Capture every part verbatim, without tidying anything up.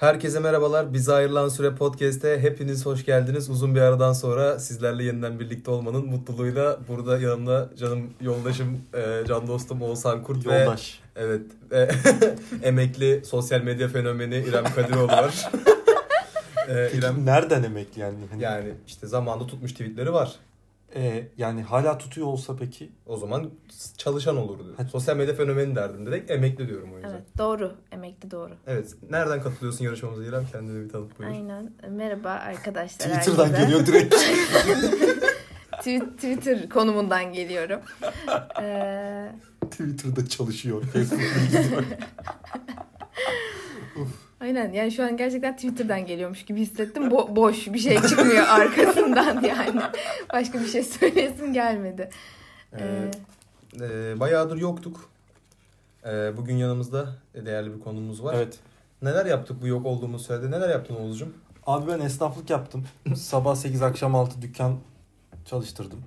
Herkese merhabalar. Biz Ayrılan Süre Podcast'e hepiniz hoş geldiniz. Uzun bir aradan sonra sizlerle yeniden birlikte olmanın mutluluğuyla burada yanımda canım yoldaşım, can dostum Oğuzhan Kurt Yoldaş. ve evet, ve emekli sosyal medya fenomeni İrem Kadiroğlu var. Ee, İrem, nereden emekli yani? Yani işte zamanında tutmuş tweetleri var. Ee, yani hala tutuyor olsa peki? O zaman çalışan olurdu. Hadi. Sosyal medya fenomeni derdim direkt. Emekli diyorum o yüzden. Evet, doğru. Emekli doğru. Evet. Nereden katılıyorsun yarışmamıza İrem? Kendini bir tanıt buyur. Aynen. Merhaba arkadaşlar. Twitter'dan herkese. Geliyor direkt. Twitter konumundan geliyorum. Ee... Twitter'da çalışıyor. Aynen, yani şu an gerçekten Twitter'dan geliyormuş gibi hissettim. Bo- boş bir şey çıkmıyor arkasından yani. Başka bir şey söyleyesim gelmedi. Ee, ee, bayağıdır yoktuk. Ee, bugün yanımızda değerli bir konuğumuz var. Evet. Neler yaptık bu yok olduğumuz sürede? Neler yaptın Oğuzcuğum? Abi ben esnaflık yaptım. Sabah sekiz akşam altı dükkan çalıştırdım.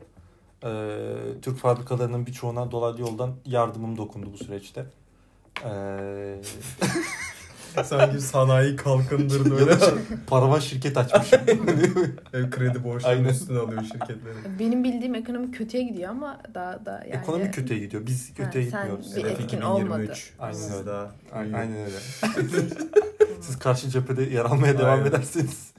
Ee, Türk fabrikalarının birçoğuna dolaylı yoldan yardımım dokundu bu süreçte. Eee... Sanki sanayi kalkındırdı öyle. Paravan şirket açmış. Kredi borçlarının üstüne alıyor şirketleri. Benim bildiğim ekonomi kötüye gidiyor ama daha da yani. Ekonomi kötüye gidiyor. Biz kötüye ha, gitmiyoruz. Evet, iki bin yirmi üç. Aynen öyle. Aynen öyle. Siz karşı cephede yer almaya devam Aynen. edersiniz.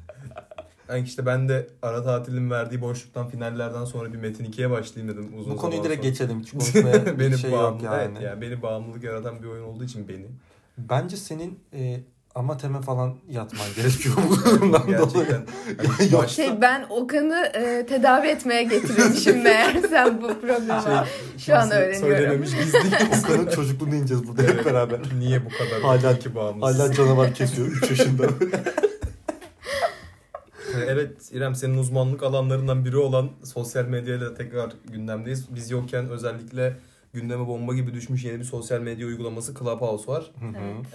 Yani işte ben de ara tatilin verdiği boşluktan finallerden sonra bir Metin ikiye başlayayım dedim. Uzun bu konuyu direkt sonra. Geçelim. Hiç konuşmaya bir şey bağımlı, yok yani. Evet, yani beni bağımlılık yaratan bir oyun olduğu için beni. Bence senin e, amateme falan yatman gerekiyor bu durumdan dolayı. Yani başta... Şey, ben Okan'ı e, tedavi etmeye getirmişim meğersem bu problemi. Şey, şu an öğreniyorum. Söylememiş gizli. Okan'ın çocukluğunu ineceğiz burada evet. Hep beraber. Niye bu kadar? Hala ki bağımlısın. Hala canavar kesiyor üç yaşında. Evet İrem, senin uzmanlık alanlarından biri olan sosyal medyayla tekrar gündemdeyiz. Biz yokken özellikle... Gündeme bomba gibi düşmüş yeni bir sosyal medya uygulaması Clubhouse var. Evet.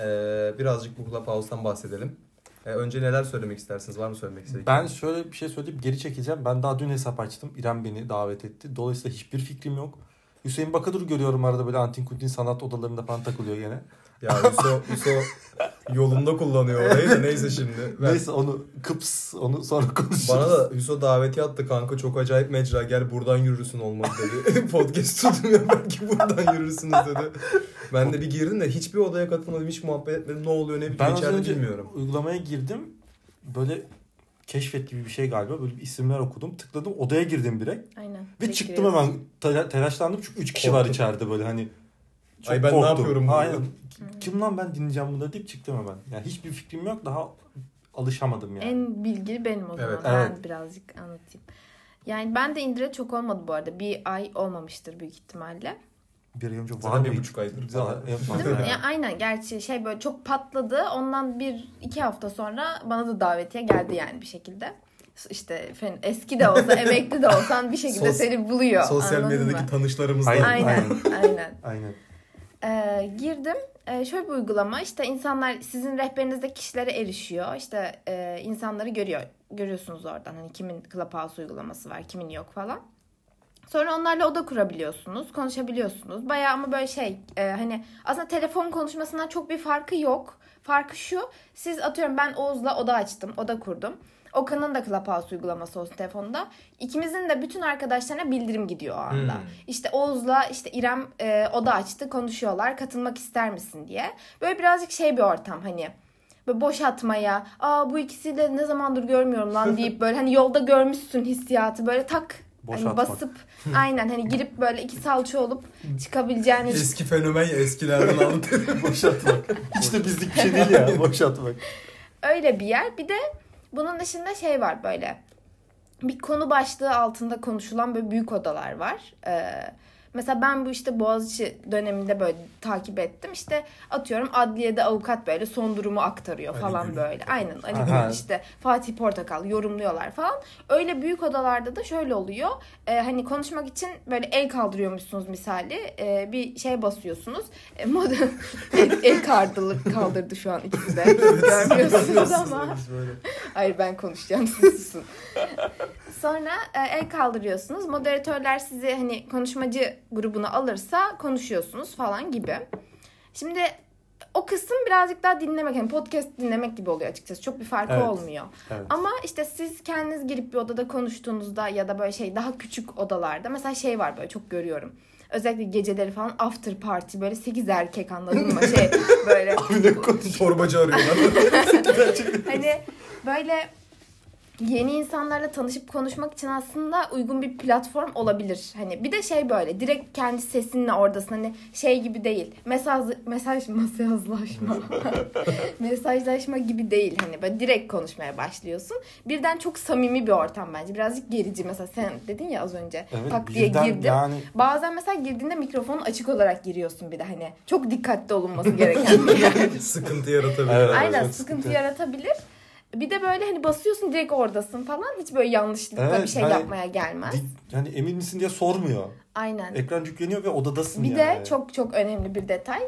Ee, birazcık bu Clubhouse'tan bahsedelim. Ee, önce neler söylemek istersiniz? Var mı söylemek istediğiniz? Ben şöyle bir şey söyleyip geri çekeceğim. Ben daha dün hesap açtım. İrem beni davet etti. Dolayısıyla hiçbir fikrim yok. Hüseyin Bakadır görüyorum arada böyle Antin Kuntin sanat odalarında falan takılıyor gene. Ya Hüso, Hüso yolunda kullanıyor orayı da neyse şimdi. Ben... Neyse onu kıps onu sonra konuşuruz. Bana da Hüso daveti attı kanka çok acayip mecra gel buradan yürürsün olmaz dedi. Podcast tutmuyor belki buradan yürürsünüz dedi. Ben de bir girdim de hiçbir odaya katılmadım hiç muhabbet etmedim ne oluyor ne bitiyor içeride bilmiyorum. Ben uygulamaya girdim böyle... Keşfet gibi bir şey galiba. Böyle bir isimler okudum. Tıkladım. Odaya girdim direkt. Aynen. Ve Peki çıktım evet. hemen. Te- telaşlandım çünkü üç kişi korktum. Var içeride böyle hani. Çok Ay ben korktum. Ne yapıyorum? Aynen. Kim lan ben dinleyeceğim bunları deyip çıktım hemen. Yani hiçbir fikrim yok. Daha alışamadım yani. En bilgili benim o zaman. Evet. Ben evet. birazcık anlatayım. Yani ben de indire çok olmadı bu arada. Bir ay olmamıştır büyük ihtimalle. Bir ay önce var mıydı? Bir buçuk aydır. Yani. Ya, aynen. Gerçi şey böyle çok patladı. Ondan bir iki hafta sonra bana da davetiye geldi yani bir şekilde. İşte eski de olsa, emekli de olsan bir şekilde Sos, seni buluyor. Sosyal medyadaki mı? Tanışlarımızdan. Aynen. Aynen. aynen. aynen. Ee, girdim. Ee, şöyle bir uygulama. İşte insanlar sizin rehberinizdeki kişilere erişiyor. İşte e, insanları görüyor. Görüyorsunuz oradan. Hani kimin Clubhouse uygulaması var, kimin yok falan. Sonra onlarla oda kurabiliyorsunuz, konuşabiliyorsunuz. Bayağı ama böyle şey e, hani aslında telefon konuşmasından çok bir farkı yok. Farkı şu, siz atıyorum ben Oğuz'la oda açtım, oda kurdum. Okan'ın da Clubhouse uygulaması olsun telefonda. İkimizin de bütün arkadaşlarına bildirim gidiyor o anda. Hmm. İşte Oğuz'la işte İrem e, oda açtı, konuşuyorlar, katılmak ister misin diye. Böyle birazcık şey bir ortam hani. Böyle boş atmaya, aa bu ikisiyle ne zamandır görmüyorum lan deyip böyle hani yolda görmüşsün hissiyatı böyle tak. Hani basıp aynen hani girip böyle iki salça olup çıkabileceğiniz... Eski fenomen ya eskilerden aldık. Boşaltmak. Hiç de bizlik bir şey değil ya boşaltmak. Öyle bir yer. Bir de bunun dışında şey var böyle bir konu başlığı altında konuşulan böyle büyük odalar var. Ee, mesela ben bu işte Boğaziçi döneminde böyle takip ettim. İşte atıyorum adliyede avukat böyle son durumu aktarıyor Ali falan Gül. Böyle. Aynen Ali Gül işte Fatih Portakal yorumluyorlar falan. Öyle büyük odalarda da şöyle oluyor. Ee, hani konuşmak için böyle el kaldırıyormuşsunuz misali. Ee, bir şey basıyorsunuz. E, mod- el kaldırdı, kaldırdı şu an ikisi de. Görmüyorsunuz ama. Hayır ben konuşacağım siz susun. Sonra e, el kaldırıyorsunuz. Moderatörler sizi hani konuşmacı grubuna alırsa konuşuyorsunuz falan gibi. Şimdi o kısım birazcık daha dinlemek, yani podcast dinlemek gibi oluyor açıkçası. Çok bir farkı evet. olmuyor. Evet. Ama işte siz kendiniz girip bir odada konuştuğunuzda ya da böyle şey daha küçük odalarda mesela şey var, böyle çok görüyorum. Özellikle geceleri falan after party böyle sekiz erkek, anladın mı? Şey böyle. Abi ne kötü çorbacı arıyorlar. Hani böyle yeni insanlarla tanışıp konuşmak için aslında uygun bir platform olabilir. Hani bir de şey böyle direkt kendi sesinle oradasın. Hani şey gibi değil. Mesaj mesaj mesajlaşma. mesajlaşma gibi değil. Hani böyle direkt konuşmaya başlıyorsun. Birden çok samimi bir ortam bence. Birazcık gerici. Mesela sen dedin ya az önce. Evet, tak diye girdim. Yani... Bazen mesela girdiğinde mikrofonu açık olarak giriyorsun bir de hani. Çok dikkatli olunması gereken bir yer. Sıkıntı yaratabilir. Evet, aynen sıkıntı, sıkıntı yaratabilir. Bir de böyle hani basıyorsun direkt oradasın falan. Hiç böyle yanlışlıkla evet, bir şey hani, yapmaya gelmez. Yani emin misin diye sormuyor. Aynen. Ekran yükleniyor ve odadasın bir yani. Bir de çok çok önemli bir detay.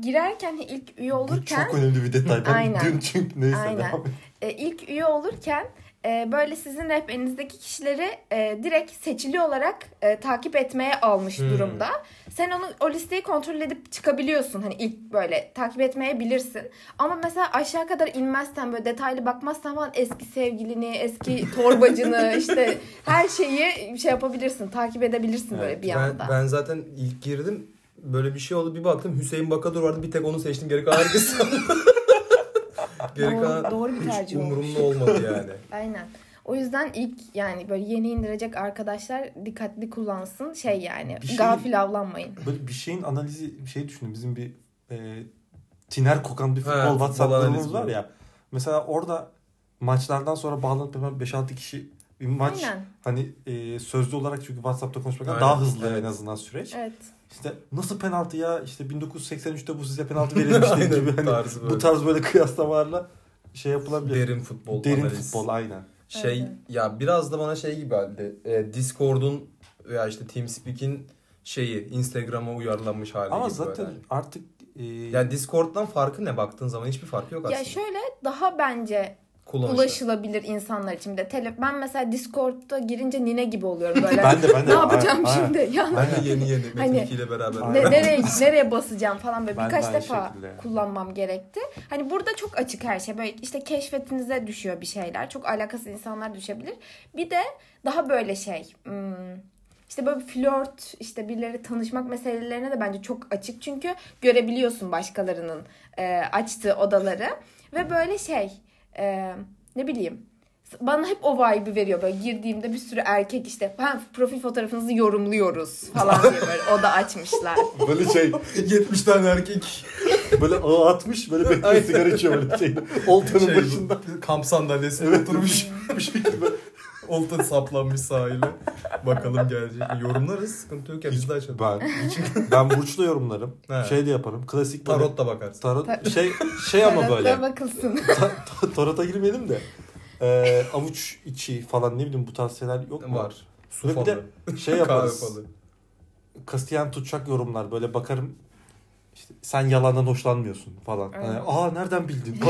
Girerken ilk üye olurken. Bu çok önemli bir detay. Ben aynen. Dün çünkü neyse aynen. devam edeyim. E, ilk üye olurken e, böyle sizin rehberinizdeki kişileri e, direkt seçili olarak e, takip etmeye almış hmm. durumda. Sen onu o listeyi kontrol edip çıkabiliyorsun. Hani ilk böyle takip etmeyebilirsin. Ama mesela aşağı kadar inmezsen böyle detaylı bakmazsan falan eski sevgilini, eski torbacını işte her şeyi şey yapabilirsin. Takip edebilirsin evet, böyle bir ben, anda. Ben zaten ilk girdim. Böyle bir şey oldu. Bir baktım Hüseyin Bakadır vardı. Bir tek onu seçtim. Geri kalan herkes. Geri kalan doğru bir tercih hiç umurumda olmadı yani. Aynen. O yüzden ilk yani böyle yeni indirecek arkadaşlar dikkatli kullansın. Şey yani şey, gafil avlanmayın. Böyle bir şeyin analizi şey düşünün. Bizim bir e, tiner kokan bir futbol WhatsApp'larımız var ya. Mesela orada maçlardan sonra bağlanıp hemen beş altı kişi bir maç. Aynen. Hani e, sözlü olarak çünkü WhatsApp'ta konuşmaktan daha hızlı evet. en azından süreç. Evet. İşte nasıl penaltı ya? İşte bin dokuz yüz seksen üçte bu size penaltı verilmişti gibi. Hani tarzı bu tarz böyle kıyaslamalarla şey yapılabilir. Derin futbol. Derin analiz. Futbol aynen. Şey evet. ya biraz da bana şey gibi geldi. E, Discord'un veya işte TeamSpeak'in şeyi Instagram'a uyarlanmış hali. Ama gibi zaten böyle. Artık e... yani Discord'dan farkı ne baktığın zaman hiçbir farkı yok aslında. Ya şöyle daha bence kullanışlı. Ulaşılabilir insanlar için de. Tele... Ben mesela Discord'da girince nine gibi oluyorum böyle. ben de ben de. Ne yapacağım aynen, şimdi? Aynen. Yani... Ben de yeni yeni Metinkiyle beraber. Ne, nereye nereye basacağım falan böyle ben birkaç defa kullanmam gerekti. Hani burada çok açık her şey. Böyle işte keşfetinize düşüyor bir şeyler. Çok alakasız insanlar düşebilir. Bir de daha böyle şey... Hmm... İşte böyle flört, işte birileri tanışmak meselelerine de bence çok açık. Çünkü görebiliyorsun başkalarının e, açtığı odaları. Ve böyle şey... Ee, ne bileyim bana hep o vibe'ı veriyor böyle girdiğimde bir sürü erkek işte profil fotoğrafınızı yorumluyoruz falan diye böyle o da açmışlar böyle şey yetmiş tane erkek böyle ağa atmış böyle bekliyor sigara içiyor böyle şeyde oltanın şey, başında kamp sandalyesine evet. oturmuş bir şekilde olta saplanmış sahile bakalım gelecek mi yorumlarız sıkıntı yok ya biz de açalım ben, ben burçla yorumlarım He. şey de yaparım klasik tarot da bakarsın tarot Ta- şey şey ama böyle ta- tarota girmeyelim de ee, avuç içi falan ne bileyim bu tarz şeyler yok mu var su falı. Bir de şey yaparız kastiyen tutacak yorumlar böyle bakarım İşte sen yalandan hoşlanmıyorsun falan. Yani, aa nereden bildin?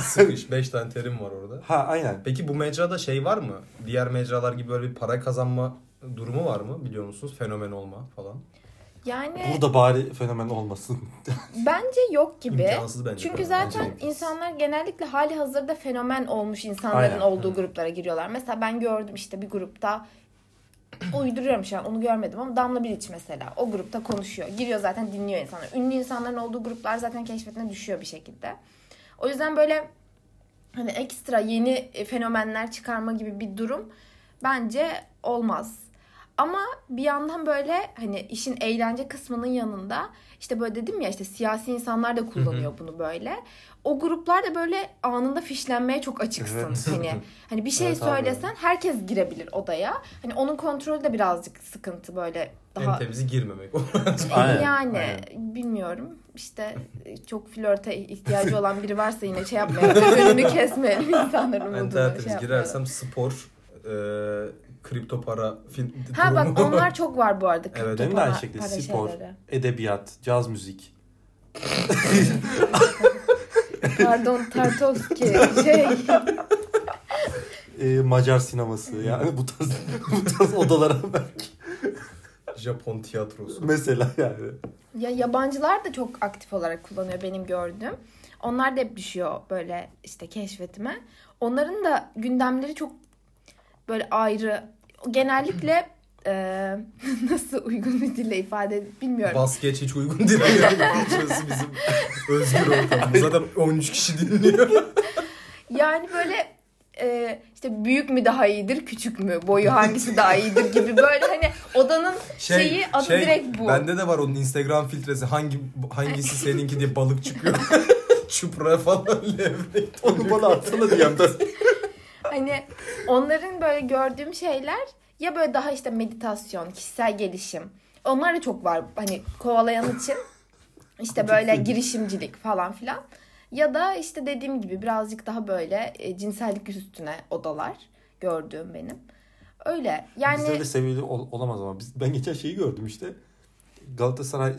Sıkış beş tane terim var orada. Ha aynen. Peki bu mecrada şey var mı? Diğer mecralar gibi böyle bir para kazanma durumu var mı? Biliyor musunuz? Fenomen olma falan. Yani burada bari fenomen olmasın. Bence yok gibi. İmkansız bence. Çünkü fenomen. Zaten bence insanlar genellikle hali hazırda fenomen olmuş insanların aynen. olduğu gruplara giriyorlar. Mesela ben gördüm işte bir grupta uyduruyorum şu an onu görmedim ama Damla Biric mesela o grupta konuşuyor. Giriyor zaten dinliyor insanlar. Ünlü insanların olduğu gruplar zaten keşfetine düşüyor bir şekilde. O yüzden böyle hani ekstra yeni fenomenler çıkarma gibi bir durum bence olmaz. Ama bir yandan böyle hani işin eğlence kısmının yanında işte böyle dedim ya işte siyasi insanlar da kullanıyor hı hı. bunu böyle. O gruplar da böyle anında fişlenmeye çok açıksın. Evet. Hani hani bir şey evet, söylesen abi. Herkes girebilir odaya. Hani onun kontrolü de birazcık sıkıntı böyle daha. En temizi girmemek. Aynen. Yani aynen. bilmiyorum. İşte çok flörte ihtiyacı olan biri varsa yine şey yapmayalım. Önünü kesmeyelim insanların umudunu. En tertemiz şey girersem spor e- kripto para film ha bak onlar çok var bu arada kripto evet, para, şekilde, para spor, şeyleri edebiyat caz müzik pardon Tartovski şey e, Macar sineması yani bu tarz bu tarz odalara belki Japon tiyatrosu. Mesela yani. Ya yabancılar da çok aktif olarak kullanıyor benim gördüğüm. Onlar da hep düşüyor böyle işte keşfetime. Onların da gündemleri çok böyle ayrı. Genellikle e, nasıl uygun bir dille ifade bilmiyorum. Baskeç hiç uygun değil. Burası bizim özgür ortamımız. Zaten on üç kişi dinliyor. Yani böyle e, işte büyük mü daha iyidir, küçük mü, boyu hangisi daha iyidir gibi böyle hani odanın şey, şeyi adı şey, direkt bu. Bende de var onun Instagram filtresi hangi hangisi seninki diye balık çıkıyor. Çupra falan levrek. Onu bana atsana diyeyim ben. Hani onların böyle gördüğüm şeyler ya böyle daha işte meditasyon, kişisel gelişim. Onlar da çok var hani kovalayan için. İşte böyle girişimcilik falan filan. Ya da işte dediğim gibi birazcık daha böyle cinsellik üstüne odalar gördüğüm benim. Öyle yani. Bizde de seviyeli ol- olamaz ama. Biz, ben geçen şeyi gördüm işte. Galatasaray,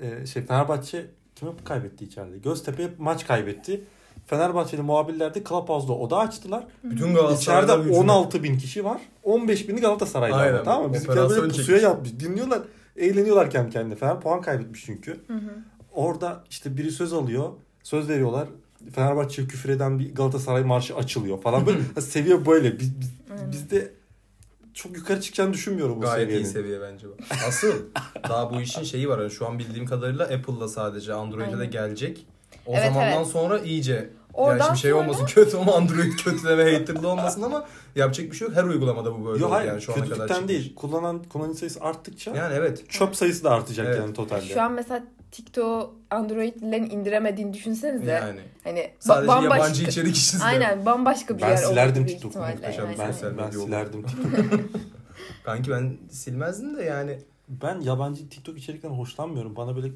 e, şey Fenerbahçe kime kaybetti içeride? Göztepe maç kaybetti. Fenerbahçeli muhabirler de Clubhouse'da oda açtılar. Bütün Galatasaray'da on altı bin kişi var. on beş bini Galatasaray'da. Aynen. Tamam mı? Bizimkiler böyle pusuya yapmış. Dinliyorlar. Eğleniyorlar kendi kendine. Fener puan kaybetmiş çünkü. Hı hı. Orada işte biri söz alıyor. Söz veriyorlar. Fenerbahçe'ye küfür eden bir Galatasaray marşı açılıyor falan. Böyle seviye böyle. Biz, biz, biz de çok yukarı çıkacağını düşünmüyorum bu seviyenin. Gayet iyi seviye bence bu. Asıl daha bu işin şeyi var. Yani şu an bildiğim kadarıyla Apple'la sadece Android'e de gelecek. O evet, zamandan evet. sonra iyice. Oradan yani şimdi şey sonra... olmasın kötü ama Android kötüleme haterlı olmasın ama yapacak bir şey yok. Her uygulamada bu böyle. Yok, hayır, yani şu ana kadar çıkmış. Kötülükten değil. Kullanan kullanıcı sayısı arttıkça yani evet. çöp sayısı da artacak evet. yani totalde. Şu an mesela TikTok'u Android'lerin indiremediğini düşünsenize. Yani. Hani sadece bambaşka... yabancı içerik işizde. Aynen bambaşka bir ben yer. Ben silerdim TikTok'u. Ben, ben silerdim TikTok'u. Kanki ben silmezdim de yani. Ben yabancı TikTok içerikten hoşlanmıyorum. Bana böyle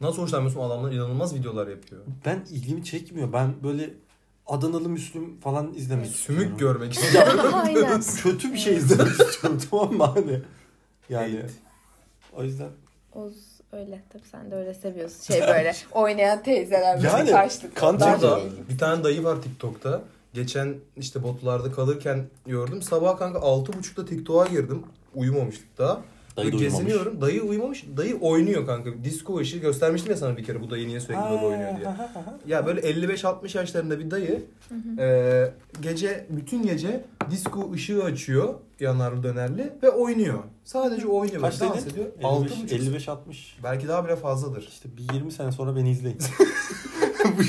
nasıl hoşlanmıyorsun? Adamlar inanılmaz videolar yapıyor. Ben ilgimi çekmiyor. Ben böyle Adanalı Müslüm falan izlemek evet. istiyorum. Sümük görmek istiyorum. Aynen. Kötü bir şey izlemek istiyorum. Tamam mı hani? Yani evet. O yüzden. Oz öyle. Tabii sen de öyle seviyorsun. Şey böyle oynayan teyzeler. Yani kantorda bir tane dayı var TikTok'ta. Geçen işte botlarda kalırken gördüm. Sabah kanka altı buçukta TikTok'a girdim. Uyumamıştık daha. Dayı geziniyorum. Dayı uyumamış. Dayı oynuyor kanka. Disco işi göstermiştim ya sana bir kere bu dayı niye sürekli böyle oynuyor diye. Ya böyle elli beş altmış yaşlarında bir dayı e, gece bütün gece disco ışığı açıyor yanarlı dönerli ve oynuyor. Sadece oynuyor. Kaç dedin? elli beş altmış Belki daha bile fazladır. İşte bir yirmi sene sonra beni izleyin. bu,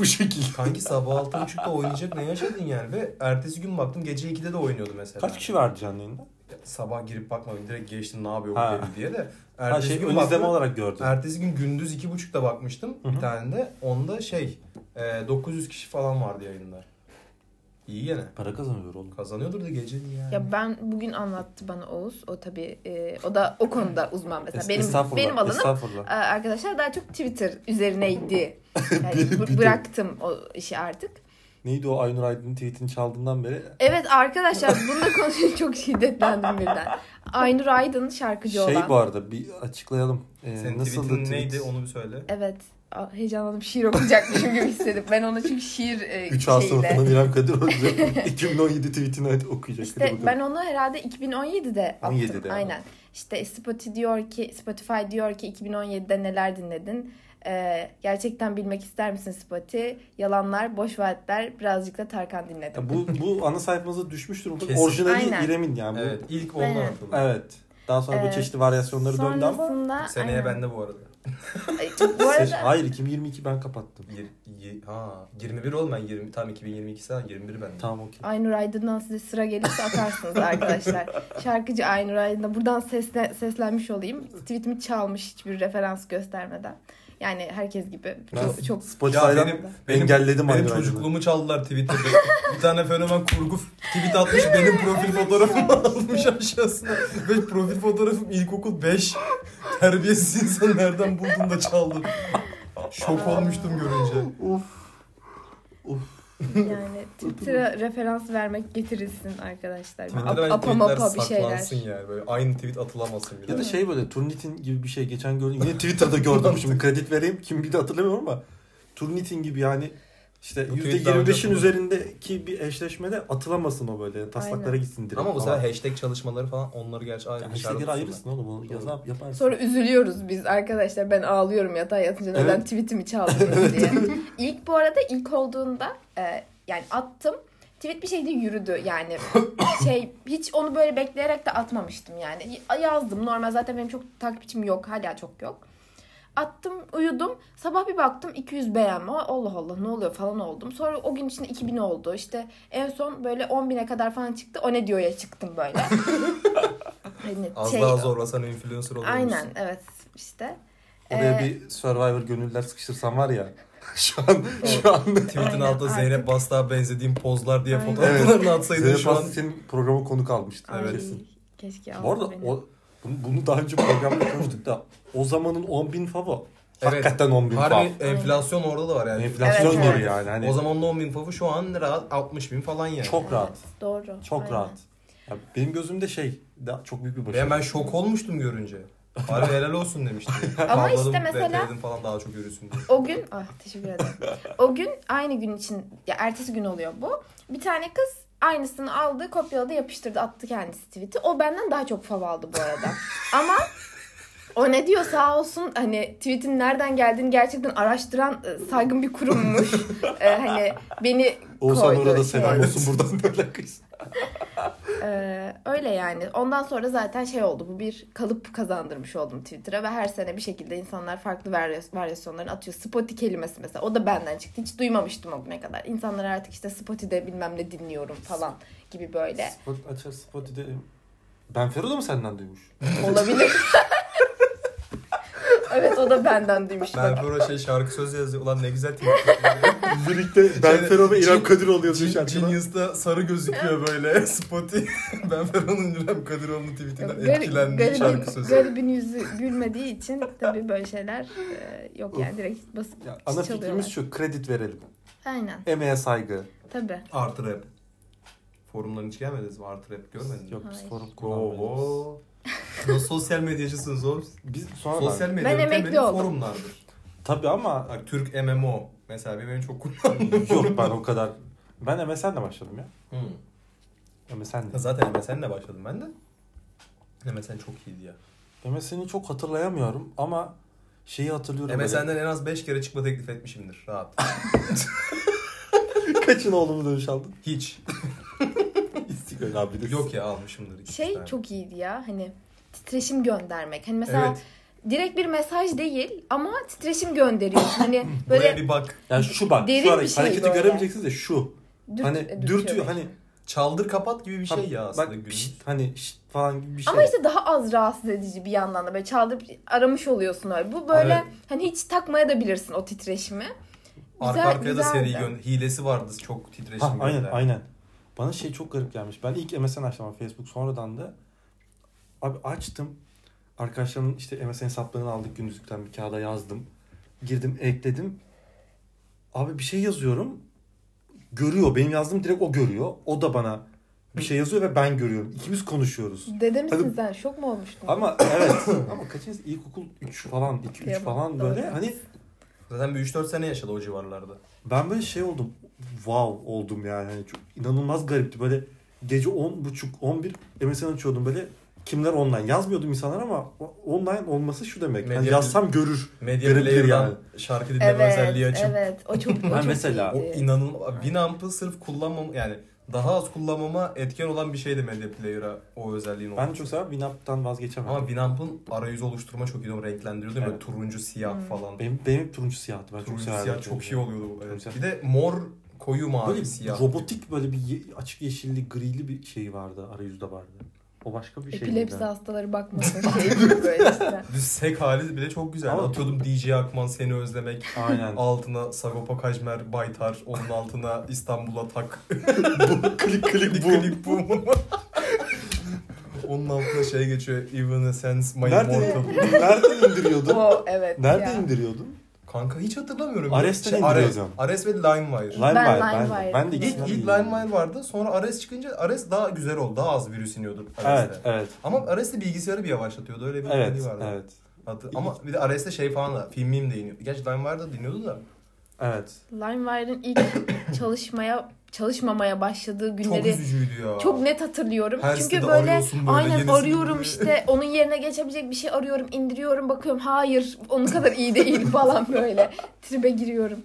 bu şekilde. Kanki sabah altı buçukta oynayacak ne yaşadın yani ve ertesi gün baktım gece ikide de oynuyordu mesela. Kaç kişi vardı canlı yayında? Sabah girip bakmadım. Direkt geçtim ne yapıyor bu deli diye de. Ertesi ha, şey, gün baktım, olarak gördüm. Ertesi gün gündüz iki buçukta bakmıştım. Hı-hı. Bir tane de. Onda şey e, dokuz yüz kişi falan vardı yayında. İyi gene. Para kazanıyor oğlum. Kazanıyordur da gece yani. Ya ben bugün anlattı bana Oğuz. O tabii e, o da o konuda uzman mesela. Benim benim alanım arkadaşlar daha çok Twitter üzerineydi. Yani b- bıraktım o işi artık. Neydi o Aynur Aydın'ın tweetini çaldığından beri? Evet arkadaşlar bununla konuşuyor çok şiddetlendim birden. Aynur Aydın şarkıcı şey olan. Şey bu arada bir açıklayalım. Ee, Senin nasıl tweetin tweet? Neydi onu bir söyle. Evet heyecanlandım şiir okuyacakmışım gibi hissedip ben ona çünkü şiir e, üç şeyle. üç A sınıfından İrem Kadiroğlu iki bin on yedi tweetini okuyacak. İşte ben onu herhalde iki bin on yedide attım. on yedide aynen. Yani. İşte Spotify diyor ki Spotify diyor ki iki bin on yedide neler dinledin? Ee, gerçekten bilmek ister misin Spotify? Yalanlar, boş vaatler, birazcık da Tarkan dinledim. Bu bu ana sayfamıza düşmüştür. Orijinali İrem'in yani. Bu. Evet, ilk ondan evet. atıldı. Evet. Daha sonra evet. bu çeşitli varyasyonları döndü ama seneye bende bu arada. bu arada... Hayır iki bin yirmi iki ben kapattım. Y- ha yirmi bir ol ben yirmi tam iki bin yirmi iki sen yirmi bir ben. Tamam okey. Aynur Aydın'dan size sıra gelirse atarsınız arkadaşlar. Şarkıcı Aynur Aydın'a buradan sesle, seslenmiş olayım. Tweetimi çalmış hiçbir referans göstermeden. Yani herkes gibi çok, çok... Spotify'dan benim, benim, engelledim. Benim çocukluğumu çaldılar Twitter'da. Bir tane fenomen kurgu tweet atmış benim profil fotoğrafımı almış aşağısına. Ve profil fotoğrafım ilkokul beş. Terbiyesiz insan nereden buldun da çaldın. Şok olmuştum görünce. Of. Of. Yani Twitter'a referans vermek getirilsin arkadaşlar. Twitter'a ap- tweetler saklansın yani. Böyle aynı tweet atılamasın bile. Ya da şey böyle Turnitin gibi bir şey geçen gördüm. Yine Twitter'da gördüm şimdi kredi vereyim. Kim bir de hatırlamıyorum ama Turnitin gibi yani İşte yüzde yirmi beşin üzerindeki bir eşleşmede atılamasın o böyle. Taslaklara aynen gitsin direkt. Ama bu sefer hashtag çalışmaları falan onları gerçi ayrı. Hashtagleri ayırırsın oğlum. Onu yazıp yaparsın. Sonra üzülüyoruz biz arkadaşlar. Ben ağlıyorum yatağa yatınca. Evet. Neden tweetimi çaldınız diye. İlk bu arada ilk olduğunda e, yani attım. Tweet bir şekilde yürüdü yani şey hiç onu böyle bekleyerek de atmamıştım yani. Yazdım normal zaten benim çok takipçim yok hala çok yok. Attım uyudum sabah bir baktım iki yüz beğenme Allah Allah ne oluyor falan oldum. Sonra o gün içinde iki bin oldu işte en son böyle on bine kadar falan çıktı o ne diyor ya çıktım böyle. Hani az şey, daha zorlasan influencer olursun. Aynen evet işte. Oraya ee, bir Survivor gönüller sıkıştırsan var ya. Şu an evet. Şu anda tweet'in altında Zeynep Bastık'a benzediğim pozlar diye fotoğraflarını atsaydın Zeynep şu an senin programa konuk almıştı. Evet. Keşke. Bu arada o, bunu, bunu daha önce programda konuştuk da o zamanın on bin favı. Evet. Hakikaten on bin favı. Harbi enflasyon orada da var yani. Enflasyon evet, doğru evet. Yani. Hani o zamanın on bin favı şu an rahat altmış bin falan yani. Çok rahat. Evet, doğru. Çok aynen. Rahat. Ya benim gözümde şey daha çok büyük bir başarı. Ben, ben şok olmuştum görünce. Harbi helal olsun demişti. Ama Kavladım, işte mesela falan daha çok yürüsün diye. O gün, ah teşekkür ederim. O gün aynı gün için, ya ertesi gün oluyor bu. Bir tane kız aynısını aldı, kopyaladı, yapıştırdı, attı kendisi tweet'i. O benden daha çok fav aldı bu arada. Ama o ne diyor sağ olsun hani tweet'in nereden geldiğini gerçekten araştıran saygın bir kurummuş. ee, hani beni Oğuzhan koydu. Oğuzhan orada selam olsun buradan böyle kız. ee, öyle yani. Ondan sonra zaten şey oldu. Bu bir kalıp kazandırmış oldum Twitter'a ve her sene bir şekilde insanlar farklı varyasyonlarını atıyor. Spotify kelimesi mesela. O da benden çıktı. Hiç duymamıştım o güne kadar. İnsanlar artık işte Spotify'de bilmem ne dinliyorum falan gibi böyle. Spot, açar Spotify'de. Ben Ferru'da mı senden duymuş? Olabilir. Evet o da benden duymuş. Ben Fero şey şarkı sözü yazıyor. Ulan ne güzel tweet. Lirikte Ben Fero ve İrem Kadiroğlu yazıyor şarkıda. Genius'ta sarı gözüküyor böyle. Spotify. Ben Fero'nun İrem Kadiroğlu'nun tweetinden etkilendiği şarkı sözü. Garibin yüzü gülmediği için tabii böyle şeyler e, yok yani direkt basıp çalıyorlar. Ana fikrimiz şu kredi verelim. Aynen. Emeğe saygı. Tabii. Artı rap. Forumdan hiç gelmediniz mi? Artı rap görmediniz mi? Yok biz forum kullanmıyoruz. Sosyal medyacısınız oğlum. Biz sosyal medya benim forumlardır. Tabii ama yani Türk M M O mesela benim çok kullandığım. Yok ben o kadar. Ben M S N'le başladım ya. Hmm. M S N'le. Zaten M S N'le başladım ben de. M S N çok iyiydi ya. M S N'i çok hatırlayamıyorum ama şeyi hatırlıyorum. M S N'den en az beş kere çıkma teklif etmişimdir. Rahat. Kaçın oğlumu dönüş aldın? Hiç. Yok ya almışımdır. Şey tane. Çok iyiydi ya hani titreşim göndermek. Hani mesela evet. Direkt bir mesaj değil ama titreşim gönderiyorsun. Hani böyle buraya bir bak. Yani şu bak. Şu hareket, şey hareketi böyle. Göremeyeceksiniz de şu. Dürt, hani dürtüyor, dürtüyor hani. Çaldır kapat gibi bir şey ya aslında. Bak pişt, hani şşt falan gibi bir şey. Ama işte daha az rahatsız edici bir yandan da böyle çaldırıp aramış oluyorsun öyle. Bu böyle evet. Hani hiç takmaya da bilirsin o titreşimi. Arka arkaya da seri gönder. Hilesi vardı çok titreşim ha, aynen gönder. Aynen. Bana şey çok garip gelmiş. Ben ilk M S N açtım ama Facebook sonradan da. Abi açtım. Arkadaşlarımın işte M S N hesaplarını aldık gündüzlükten bir kağıda yazdım. Girdim ekledim. Abi bir şey yazıyorum. Görüyor. Benim yazdığım direkt o görüyor. O da bana bir şey yazıyor ve ben görüyorum. İkimiz konuşuyoruz. Dede misin sen? Şok mu olmuştun? Ama evet. Ama kaçınız? İlkokul üç falan. iki üç falan böyle. Doğru. Hani zaten bir üç dört sene yaşadı o civarlarda. Ben böyle şey oldum. Wow oldum yani. Yani çok inanılmaz garipti. Böyle gece on buçuk on bir M S N açıyordum böyle. Kimler online? Yazmıyordum insanlar ama online olması şu demek. Medya, yani yazsam görür. Medya player'dan yani. Şarkı dinleme evet, özelliği açıp. Evet. O çok ben mesela o inanılmaz. Winamp'ı sırf kullanmam yani daha az kullanmama etken olan bir şeydi medya player'a o özelliğin olması. Ben çok seviyorum. Winamp'tan vazgeçemem. Ama Winamp'ın arayüzü oluşturma çok iyi. Renklendiriyordu evet. Böyle turuncu siyah hmm. falan. Benim, benim turuncu siyahtı. Ben turuncu çok siyah çok, çok iyi oluyordu. Evet. Bir de mor koyu mavi böyle siyah. Robotik böyle bir ye- açık yeşilli grili bir şey vardı. Arayüzde vardı. O başka bir şey. Epilepsi yani. Hastaları bakmasın. Düz sek hali bile çok güzel. Ama atıyordum D J Akman seni özlemek. Aynen. Altına Sagopa Kajmer Baytar. Onun altına İstanbul'a tak. Klik klik boom. Klik boom. Onun altına şey geçiyor. Evanescence My Immortal. Nereden indiriyordun? O, evet, nereden ya. indiriyordun? Kanka hiç hatırlamıyorum. Ares'ten şey, indiriyordum. Ares ve LimeWire. LimeWire. Ben, LimeWire. Ben de ilk, ilk LimeWire vardı. Sonra Ares çıkınca Ares daha güzel oldu. Daha az virüs iniyordu Ares'te. Evet, evet. Ama Ares'te bilgisayarı bir yavaşlatıyordu. Öyle bir evet, şey vardı. Evet. Hatır- Ama bir de Ares'te şey falan da, film meme de iniyordu. Gerçi LimeWire'da da iniyordu da. Evet. LimeWire'ın ilk çalışmaya çalışmamaya başladığı günleri çok üzücüydü ya. Çok net hatırlıyorum. Her çünkü böyle, böyle aynen arıyorum gibi. İşte onun yerine geçebilecek bir şey arıyorum, indiriyorum, bakıyorum hayır onun kadar iyi değil falan böyle tribe giriyorum.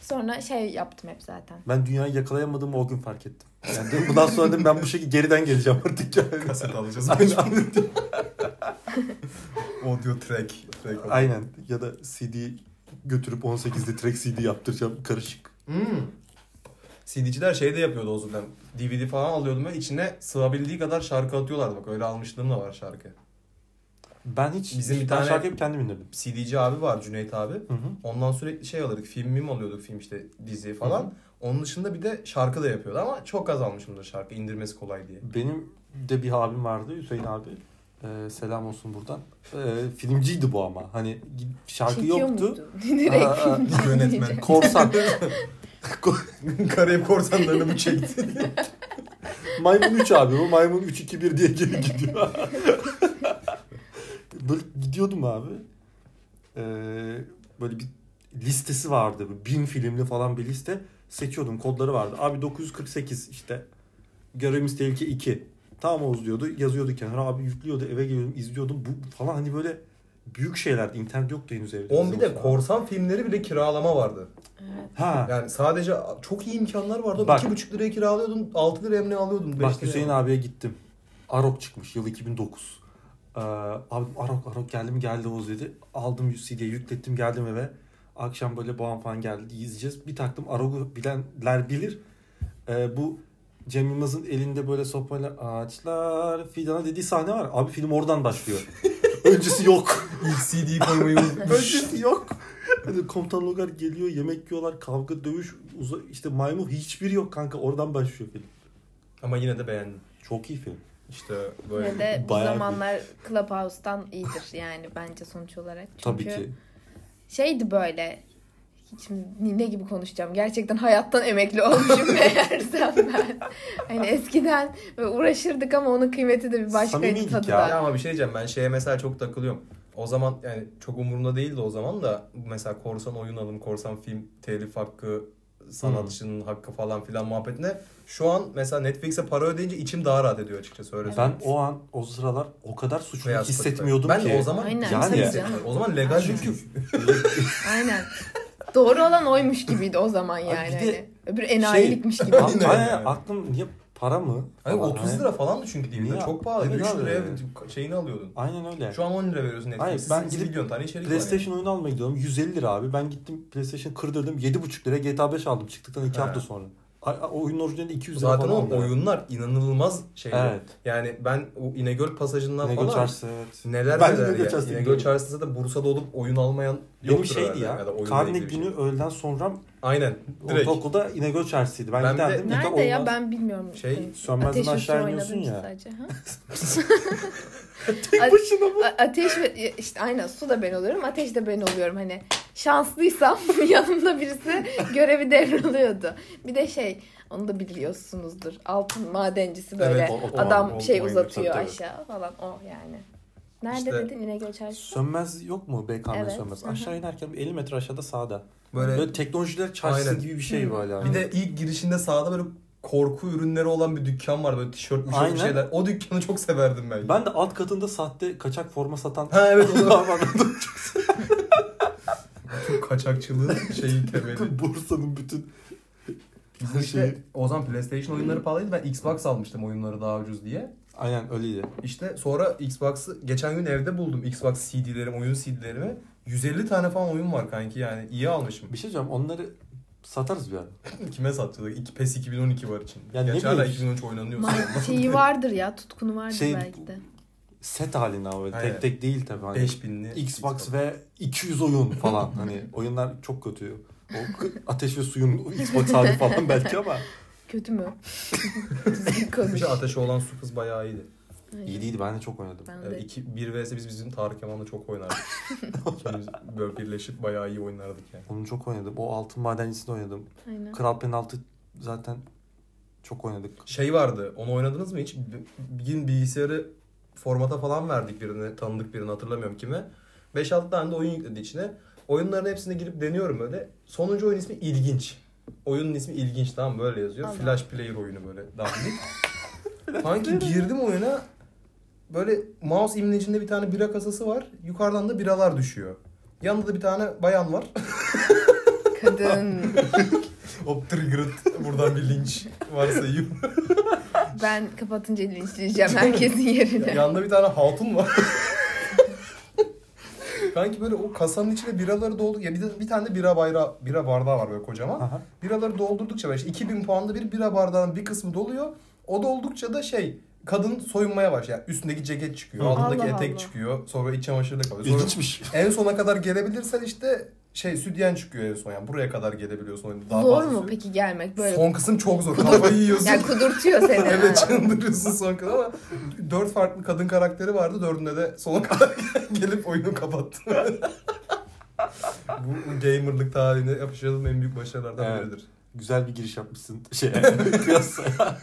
Sonra şey yaptım hep zaten. Ben dünyayı yakalayamadığımı o gün fark ettim. Yani de, bundan sonra dedim ben bu şekilde geriden geleceğim artık. Kaset alacağız. Aynen. Audio track. track aynen. Ya da C D götürüp on sekizli track C D yaptıracağım. Karışık. Hmm. C D'ciler şey de yapıyordu o zaman. D V D falan alıyordum ve içine sığabildiği kadar şarkı atıyorlardı. Bak öyle almışlığım da var şarkı. Ben hiç bizim bir tane şarkıyı kendim indirdim. C D'ci abi var, Cüneyt abi. Hı hı. Ondan sürekli şey alırdık. Film mim alıyorduk, film işte dizi falan. Hı hı. Onun dışında bir de şarkı da yapıyordu ama çok az almışımdır şarkı indirmesi kolay diye. Benim de bir abim vardı, Hüseyin abi. Ee, selam olsun buradan. Ee, filmciydi bu ama. Hani şarkı çekiyor yoktu. Direkt film yönetmen. Korsan. Karayip korsanlarını mı çekti? Maymun üç abi o. Maymun üç iki bir diye geri gidiyor. Böyle gidiyordum abi. Ee, böyle bir listesi vardı. Bin filmli falan bir liste. Seçiyordum. Kodları vardı. Abi dokuz yüz kırk sekiz işte. Görevimiz tehlike iki. Tamam Oğuz diyordu. Yazıyordu kenara. Abi yüklüyordu. Eve geliyordum. İzliyordum. Bu falan hani böyle büyük şeylerdi. İnternet yoktu henüz evde. On bir de korsan abi. Filmleri bile kiralama vardı. Evet. Ha. Yani sadece çok iyi imkanlar vardı. Bak, iki buçuk liraya kiralıyordum. altı liraya emne alıyordum. Bak Hüseyin yani. Abiye gittim. Arok çıkmış. Yıl iki bin dokuz. Ee, abi Arok Arok geldi mi geldi Oğuz dedi. Aldım C D'ye yüklettim geldim eve. Akşam böyle boğan falan geldi. İzleyeceğiz. Bir taktım Arok'u bilenler bilir. Ee, bu Cem Yılmaz'ın elinde böyle sopayla ağaçlar fidana dediği sahne var. Abi film oradan başlıyor. Öncesi yok. İlk C D'yi koymayı unutmuş. Öncesi yok. Hani komutan Logar geliyor, yemek yiyorlar, kavga, dövüş, uza, işte maymun hiçbiri yok kanka. Oradan başlıyor film. Ama yine de beğendim. Çok iyi film. İşte böyle. Yine de bu zamanlar bir... Clubhouse'dan iyidir yani bence sonuç olarak. Çünkü tabii ki. Şeydi böyle. Şimdi ne gibi konuşacağım? Gerçekten hayattan emekli olmuşum meğersem ben. Hani eskiden uğraşırdık ama onun kıymeti de bir başkaydı tadı ya. Var. Ama bir şey diyeceğim ben şeye mesela çok takılıyorum. O zaman yani çok umurumda değildi o zaman da mesela korsan oyun alım, korsan film, telif hakkı, sanatçının hmm. hakkı falan filan muhabbetine. Şu an mesela Netflix'e para ödeyince içim daha rahat ediyor açıkçası öyle. Ben o an o sıralar o kadar suçlu hissetmiyordum ben ki. Ben o zaman aynen. Yani ya. O zaman legal çünkü. Aynen. Doğru olan oymuş gibiydi o zaman yani. Bir de öbür enayilikmiş şey, gibi. Aynen aklım niye para mı? Hayır, otuz lira falandı çünkü D V D'de. Çok pahalı. üç liraya şeyini alıyordun. Aynen öyle. Şu an on lira veriyorsun Netflix'e. Ben gidip tane PlayStation yani. Oyunu almaya gidiyorum. yüz elli lira abi. Ben gittim PlayStation kırdırdım. yedi buçuk liraya G T A beş aldım çıktıktan iki hafta sonra. O oyunun orijinalinde iki yüz lira falan aldım. Zaten o oyunlar inanılmaz şeyler. Evet. Yani ben o İnegöl pasajından İnegöl falan Çarşı, evet. neler ben neler İnegöl yani. İnegöl Çarşı'nda da Bursa'da olup oyun almayan yok şeydi ya. ya Karne günü şey. Öğleden sonra aynen. Direkt. Ortaokulda İnegöl Çarşı'ydı. Ben, ben giderdim. De, nerede ya ben bilmiyorum. Şey, Sönmez'den aşağı iniyorsun ya. Tek başına mı? Ateş işte aynen su da ben oluyorum. Ateş de ben oluyorum. Hani şanslıysam yanımda birisi görevi devralıyordu. Bir de şey onu da biliyorsunuzdur. Altın madencisi böyle evet, o, o, adam o, o, şey o, o, uzatıyor aşağı falan o yani. Nerede işte, dedin yine geçersin? Sönmez yok mu B K M evet. Sönmez? Aşağı inerken elli metre aşağıda sağda. Böyle, böyle teknolojiler çarşısı aynen. Gibi bir şey var yani. Bir de ilk girişinde sağda böyle korku ürünleri olan bir dükkan var böyle tişört bir şeyler. O dükkanı çok severdim ben. Ben de alt katında sahte kaçak forma satan. Ha evet o da var. Çok kaçakçılığın şeyi temeli. Bursa'nın bütün bizim işte o zaman PlayStation oyunları pahalıydı. Ben Xbox almıştım oyunları daha ucuz diye. Aynen öyleydi. İşte sonra Xbox'ı geçen gün evde buldum. Xbox C D'lerim, oyun C D'lerimi. yüz elli tane falan oyun var kanki yani iyi almışım. Bir şey diyeceğim onları satarız bir ara. Kime satacaktık? PES iki bin on iki var içinde. Yani gerçi hala iki bin on üç oynanıyorsa. Şeyi vardır ya tutkunu vardır şey, belki de. Set haline abi. Aynen. Tek tek değil tabii. Hani beş binli. Xbox, Xbox ve iki yüz oyun falan. Hani oyunlar çok kötü. O ateş ve suyun Xbox abi falan belki ama. Kötü mü? Bir de ateşi olan su kız bayağı iyiydi. Aynen. İyi değildi. Ben de çok oynadım. bir vs biz bizim Tarık Yaman'la çok oynardık. İkimiz böyle birleşip bayağı iyi oynardık yani. Onu çok oynadım. O altın madencisini oynadım. Aynen. Kral penaltı zaten çok oynadık. Şey vardı. Onu oynadınız mı hiç? Bir gün bilgisayarı formata falan verdik birine. Tanıdık birini hatırlamıyorum kime. beş altı tane de oyun yükledi içine. oyunların hepsine girip deniyorum böyle. Sonuncu oyun ismi ilginç. Oyunun ismi ilginç, tamam, böyle yazıyor. Anladım. Flash player oyunu böyle. Damlik. Sanki girdim oyuna. Böyle mouse imlecinde bir tane bira kasası var. Yukarıdan da biralar düşüyor. Yanında da bir tane bayan var. Kadın. Hop triggered. Buradan bir linç varsayayım. Ben kapatınca linçleyeceğim herkesin yerine. Ya, yanında bir tane hatun var. Kanki böyle o kasanın içine biraları doldu. Ya bir, de, bir tane de bira bayrağı, bira bardağı var böyle kocaman. Aha. Biraları doldurdukça böyle işte iki bin puanda bir bira bardağının bir kısmı doluyor. O doldukça da şey, kadın soyunmaya başlıyor. Yani üstündeki ceket çıkıyor, Allah altındaki Allah etek Allah. çıkıyor. Sonra iç çamaşırı da kalıyor. İlginçmiş. En sona kadar gelebilirsen işte şey, sütyen çıkıyor en son. Yani buraya kadar gelebiliyorsun. Daha zor mu peki gelmek böyle? Son kısım çok zor. Kudur... Kafayı yiyorsun. Yani kudurtuyor seni. Evet, çıldırıyorsun son kadar ama dört farklı kadın karakteri vardı. Dördünde de sona kadar gelip oyunu kapattım. Bu gamerlık tarihine yapıştırdığım en büyük başarılardan evet. biridir. Güzel bir giriş yapmışsın şeye. Piyasaya.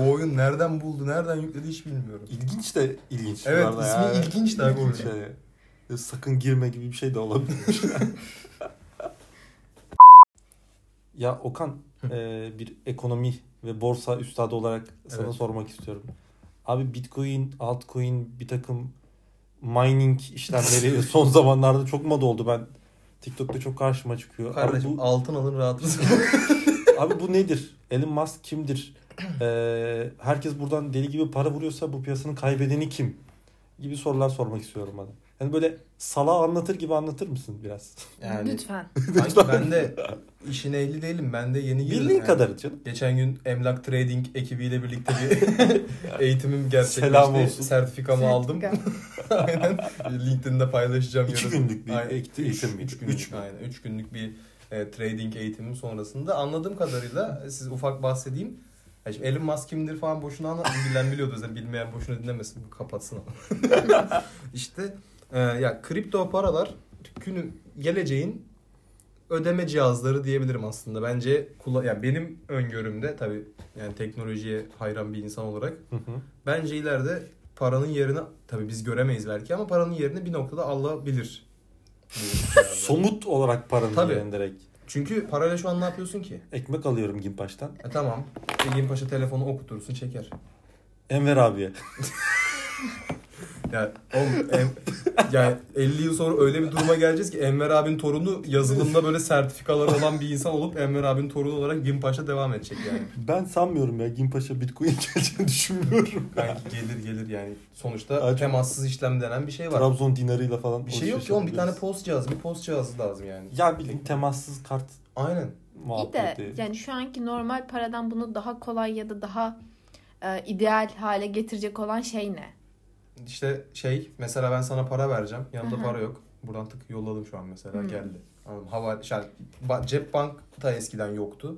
O oyun nereden buldu, nereden yükledi hiç bilmiyorum. İlginç de ilginç. Evet, ismi ya. ilginç de ilginç bu oyun. Yani. Sakın girme gibi bir şey de olabilir. Ya Okan, e, bir ekonomi ve borsa üstadı olarak sana evet. sormak istiyorum. Abi Bitcoin, altcoin, bir takım mining işlemleri son zamanlarda çok moda oldu. Ben TikTok'ta çok karşıma çıkıyor. Kardeşim abi bu... altın alın rahatınız. Abi bu nedir? Elon Musk kimdir? Ee, herkes buradan deli gibi para vuruyorsa bu piyasanın kaybedeni kim? Gibi sorular sormak istiyorum bana. Yani böyle salağı anlatır gibi anlatır mısın biraz? Yani, lütfen. Sanki ben de işin ehli değilim. Ben de yeni girdim. Bildiğin yani. Kadarı canım. Geçen gün Emlak Trading ekibiyle birlikte bir eğitimim gerçekleşti. Sertifikamı aldım. Aynen. LinkedIn'de paylaşacağım. İki yarın. Günlük bir eğitim. Üç, üç günlük. Üç, aynen. Üç günlük bir e, trading eğitimim sonrasında. Anladığım kadarıyla siz ufak bahsedeyim. Yani şimdi Elon Musk kimdir falan boşuna anlatın. Bilen biliyordu özellikle. Yani bilmeyen boşuna dinlemesin. Kapatsın ama. İşte e, ya kripto paralar günün, geleceğin ödeme cihazları diyebilirim aslında. Bence kula- yani benim öngörümde tabii yani teknolojiye hayran bir insan olarak hı hı. bence ileride paranın yerini tabii biz göremeyiz belki ama paranın yerini bir noktada alabilir. Somut olarak paranın tabii. yerini direkt. Çünkü parayla şu an ne yapıyorsun ki? Ekmek alıyorum Gimpaş'tan. E tamam. E, Gimpaş'a telefonu okutursun, çeker. Enver abiye. Ya oğlum em, yani elli yıl sonra öyle bir duruma geleceğiz ki Enver abinin torunu yazılımda böyle sertifikaları olan bir insan olup Enver abinin torunu olarak Gimpaş'a devam edecek yani. Ben sanmıyorum ya Gimpaş'a Bitcoin geleceğini düşünmüyorum. Belki gelir gelir yani. Sonuçta Acaba, temassız işlem denen bir şey var. Trabzon dinarıyla falan. Bir şey yok ki oğlum, bir tane post cihazı, bir post cihazı lazım yani. Ya bildiğin temassız kart. Aynen. Muhabbeti. İyi de yani şu anki normal paradan bunu daha kolay ya da daha e, ideal hale getirecek olan şey ne? İşte şey, mesela ben sana para vereceğim. Yanımda para yok. Buradan tık yolladım şu an mesela. Hı. Geldi. Anladım. Hava, şey, cep bank da eskiden yoktu.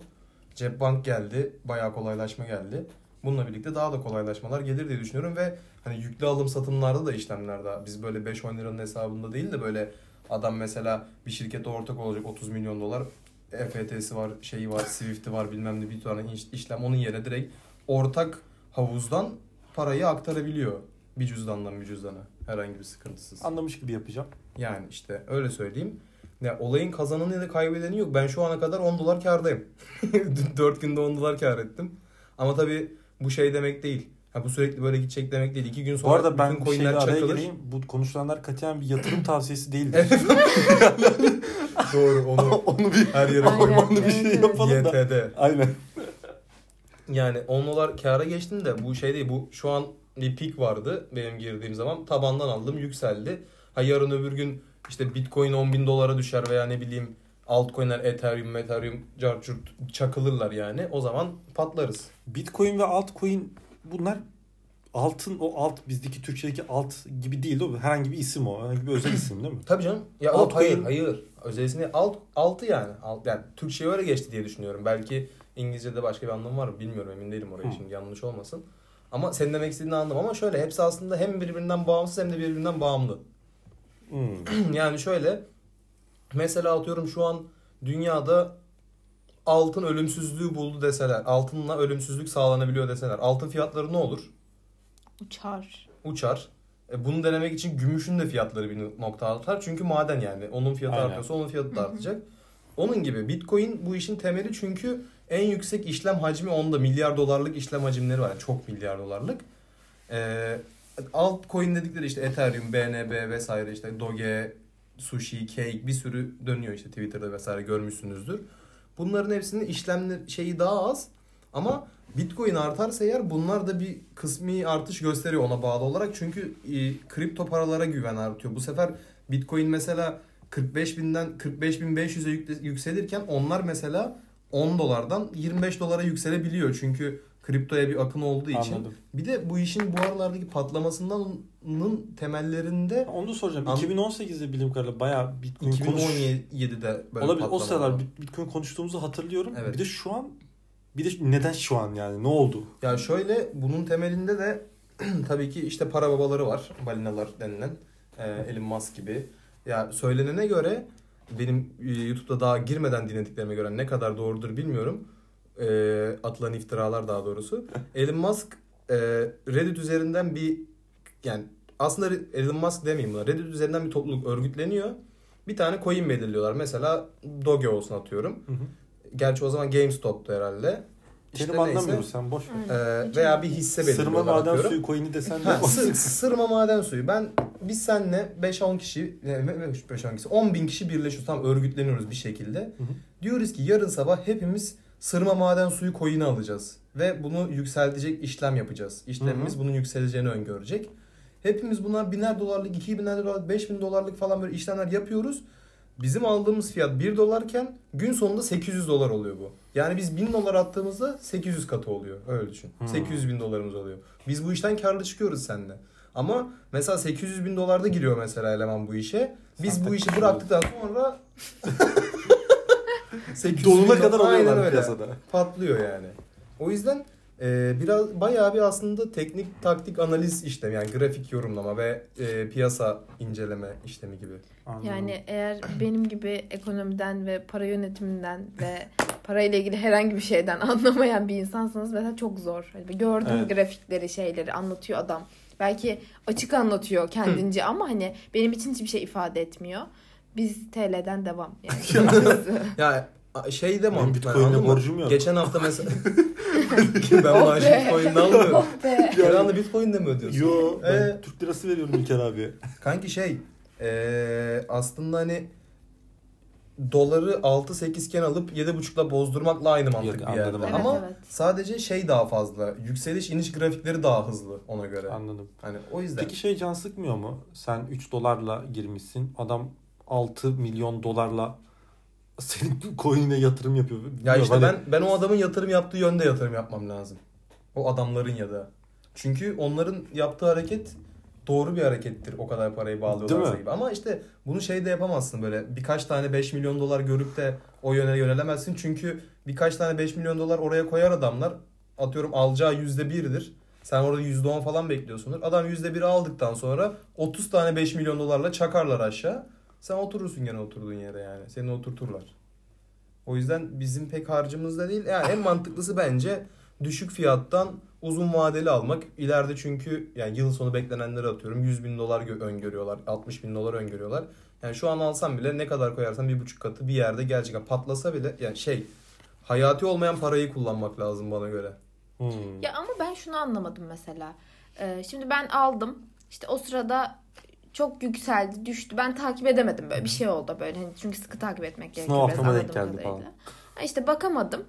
Cep bank geldi. Bayağı kolaylaşma geldi. Bununla birlikte daha da kolaylaşmalar gelir diye düşünüyorum ve hani yüklü alım satımlarda da işlemlerde biz böyle beş on liranın hesabında değil de böyle adam mesela bir şirkete ortak olacak otuz milyon dolar E F T'si var, şeyi var, Swift'i var, bilmem ne bir tane işlem. Onun yerine direkt ortak havuzdan parayı aktarabiliyor. Bir cüzdandan bir cüzdana. Herhangi bir sıkıntısız. Anlamış gibi yapacağım. Yani işte öyle söyleyeyim. Ya olayın kazananı ya da kaybedeni yok. Ben şu ana kadar on dolar kârdayım. dört günde on dolar kâr ettim. Ama tabii bu şey demek değil. Ha, bu sürekli böyle gidecek demek değil. iki gün sonra bu arada bütün coinler çakılır. Bu konuşulanlar katiyen bir yatırım tavsiyesi değildir. Doğru. Onu, onu bir her yere koymanlı bir şey yapalım Y T D. Da. Aynen. Yani on dolar kâra geçtim de bu şey değil. Bu şu an bir pik vardı benim girdiğim zaman. Tabandan aldım, yükseldi. Ha yarın öbür gün işte Bitcoin on bin dolara düşer veya ne bileyim altcoin'ler Ethereum, Ethereum carçurt çakılırlar yani. O zaman patlarız. Bitcoin ve altcoin bunlar altın, o alt bizdeki Türkçedeki alt gibi değil değil mi? Herhangi bir isim o. Herhangi bir özel isim değil mi? Tabii canım. Ya alt, hayır, hayır. Özel ismi alt altı yani. Alt yani Türkçeye öyle geçti diye düşünüyorum. Belki İngilizce'de başka bir anlamı var mı bilmiyorum. Emin değilim oraya. Hı. Şimdi yanlış olmasın. Ama senin demek istediğini anladım ama şöyle hepsi aslında hem birbirinden bağımsız hem de birbirinden bağımlı. Hmm. Yani şöyle mesela atıyorum şu an dünyada altın ölümsüzlüğü buldu deseler, altınla ölümsüzlük sağlanabiliyor deseler altın fiyatları ne olur? Uçar. Uçar. Bunu denemek için gümüşün de fiyatları bir nokta artar. Çünkü maden yani. Onun fiyatı aynen artarsa onun fiyatı da artacak. Onun gibi Bitcoin bu işin temeli çünkü en yüksek işlem hacmi onda. Milyar dolarlık işlem hacimleri var. Yani çok milyar dolarlık. Ee, altcoin dedikleri işte Ethereum, B N B vesaire işte Doge, Sushi, Cake bir sürü dönüyor işte Twitter'da vesaire görmüşsünüzdür. Bunların hepsinin işlemleri şeyi daha az ama Bitcoin artarsa eğer bunlar da bir kısmi artış gösteriyor ona bağlı olarak. Çünkü e, kripto paralara güven artıyor. Bu sefer Bitcoin mesela kırk beş binden kırk beş bin beş yüze yükselirken onlar mesela on dolardan yirmi beş dolara yükselebiliyor. Çünkü kriptoya bir akın olduğu için. Anladım. Bir de bu işin bu aralardaki patlamasının temellerinde... Onu da soracağım. iki bin on sekizde bildiğim kadarıyla bayağı Bitcoin konuştuğumuz... iki bin on yedide böyle olabilir. O sıralar Bitcoin konuştuğumuzu hatırlıyorum. Evet. Bir de şu an... Bir de neden şu an yani? Ne oldu? Ya şöyle, bunun temelinde de tabii ki işte para babaları var. Balinalar denilen. Ee, Elon Musk gibi. Ya söylenene göre, benim YouTube'da daha girmeden dinlediklerime göre ne kadar doğrudur bilmiyorum. Ee, atılan iftiralar daha doğrusu. Elon Musk e, Reddit üzerinden bir, yani aslında Elon Musk demeyeyim buna. Reddit üzerinden bir topluluk örgütleniyor. Bir tane coin belirliyorlar. Mesela Doge olsun atıyorum. Hı hı. Gerçi o zaman GameStop'tu herhalde. İşte Terim anlamıyorum sen boş ver. Ee, veya bir hisse belirliyorlar. Sırma maden atıyorum. Suyu coin'i desen ne olsun? Sırma maden suyu. Ben biz seninle beş on kişi beş on kişi on bin kişi birleşiyoruz. Tam örgütleniyoruz bir şekilde. Hı hı. Diyoruz ki yarın sabah hepimiz sırma maden suyu coin'i alacağız. Ve bunu yükseltecek işlem yapacağız. İşlemimiz hı hı bunun yükseleceğini öngörecek. Hepimiz buna biner dolarlık, iki biner dolarlık, beş bin dolarlık falan böyle işlemler yapıyoruz. Bizim aldığımız fiyat bir dolarken gün sonunda sekiz yüz dolar oluyor bu. Yani biz bin dolar attığımızda sekiz yüz katı oluyor. Öyle düşün. Hmm. sekiz yüz bin dolarımız oluyor. Biz bu işten karlı çıkıyoruz seninle. Ama mesela sekiz yüz bin dolarda giriyor mesela eleman bu işe. Biz Sen bu işi bıraktıktan sonra... Doluna kadar oluyorlar piyasada. Patlıyor yani. O yüzden e, biraz bayağı bir aslında teknik, taktik, analiz işlemi. Yani grafik yorumlama ve e, piyasa inceleme işlemi gibi. Anladım. Yani eğer benim gibi ekonomiden ve para yönetiminden ve parayla ilgili herhangi bir şeyden anlamayan bir insansanız mesela çok zor. Hani gördüm evet grafikleri, şeyleri anlatıyor adam. Belki açık anlatıyor kendince ama hani benim için hiçbir şey ifade etmiyor. Biz T L'den devam. Yani ya şey de mantıklı. Bitcoin'le borcum yok. Geçen hafta mesela ben maaşı Bitcoin'den alıyorum. Herhalde Bitcoin'de mi ödüyorsun? Yo, ben ee... Türk lirası veriyorum İlker abiye. Kanki şey Ee, aslında hani doları altı sekizken alıp yedi buçukla bozdurmakla aynı mantık yok, bir yerde. Evet, ama evet, sadece şey daha fazla. Yükseliş iniş grafikleri daha hızlı ona göre. Anladım. Hani o yüzden. Peki şey can sıkmıyor mu? Sen üç dolarla girmişsin. Adam altı milyon dolarla senin coin'e yatırım yapıyor. Ya işte hani... ben ben o adamın yatırım yaptığı yönde yatırım yapmam lazım. O adamların ya da. Çünkü onların yaptığı hareket doğru bir harekettir o kadar parayı bağlıyorlarsa gibi. Ama işte bunu şey de yapamazsın böyle birkaç tane beş milyon dolar görüp de o yöne yönelemezsin. Çünkü birkaç tane beş milyon dolar oraya koyar adamlar. Atıyorum alacağı yüzde birdir. Sen orada yüzde on falan bekliyorsundur. Adam yüzde biri aldıktan sonra otuz tane beş milyon dolarla çakarlar aşağı. Sen oturursun gene oturduğun yere yani. Seni oturturlar. O yüzden bizim pek harcımızda değil. Yani en mantıklısı bence düşük fiyattan uzun vadeli almak. İleride çünkü yani yıl sonu beklenenleri atıyorum. yüz bin dolar gö- öngörüyorlar. altmış bin dolar öngörüyorlar. Yani şu an alsam bile ne kadar koyarsam bir buçuk katı bir yerde gerçekten patlasa bile yani şey hayati olmayan parayı kullanmak lazım bana göre. Hmm. Ya ama ben şunu anlamadım mesela. Ee, şimdi ben aldım. İşte o sırada çok yükseldi, düştü. Ben takip edemedim böyle bir şey oldu böyle. Hani çünkü sıkı takip etmek gerekiyor. Sınav denk geldi falan. İşte bakamadım.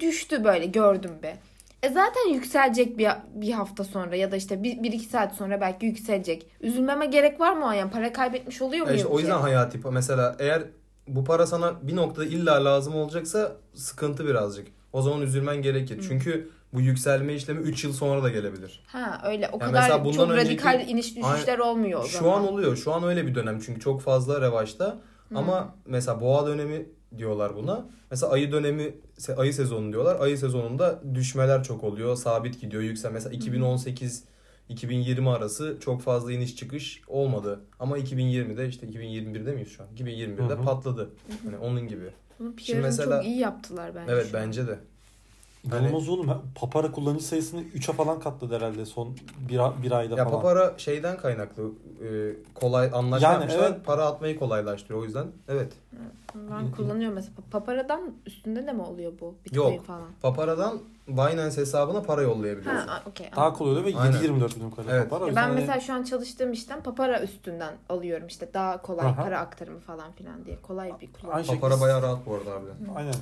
Düştü böyle gördüm be. E zaten yükselecek bir bir hafta sonra ya da işte bir, bir iki saat sonra belki yükselecek. Üzülmeme gerek var mı o an? Yani para kaybetmiş oluyor muyum işte ki? O yüzden hayati. Mesela eğer bu para sana bir noktada illa lazım olacaksa sıkıntı birazcık. O zaman üzülmen gerekir. Hı. Çünkü bu yükselme işlemi üç yıl sonra da gelebilir. Ha öyle o yani kadar çok radikal önceki... iniş düşüşler Ay, olmuyor o zaman. Şu an oluyor. Şu an öyle bir dönem çünkü çok fazla revaçta. Hı. Ama mesela boğa dönemi diyorlar buna. Mesela ayı dönemi, ayı sezonu diyorlar. Ayı sezonunda düşmeler çok oluyor. Sabit gidiyor, yüksel. Mesela iki bin on sekiz iki bin yirmi arası çok fazla iniş çıkış olmadı. Ama iki bin yirmide işte iki bin yirmi birde miyiz şu an? iki bin yirmi birde Hı-hı. patladı. Hani onun gibi. Bunu P R'ın mesela... çok iyi yaptılar bence. Evet bence de. İnanılmaz hani... oğlum. Papara kullanıcı sayısını üçe falan katladı herhalde son bir, bir ayda ya falan. Ya Papara şeyden kaynaklı e, kolay anlaşma yani yapmışlar. Evet. Para atmayı kolaylaştırıyor o yüzden. Evet. Ben kullanıyorum mesela. Papara'dan üstünde de mi oluyor bu? Bitcoin yok. Falan. Papara'dan Binance hesabına para yollayabiliyorsun. Ha, okay, daha kolay oluyor ve yedi yirmi dört bin kadar evet. Papara. Ben mesela şu an çalıştığım işten Papara üstünden alıyorum işte. Daha kolay aha. Para aktarımı falan filan diye. Kolay bir kullanım. Papara bayağı rahat bu arada abi. Hı. Aynen.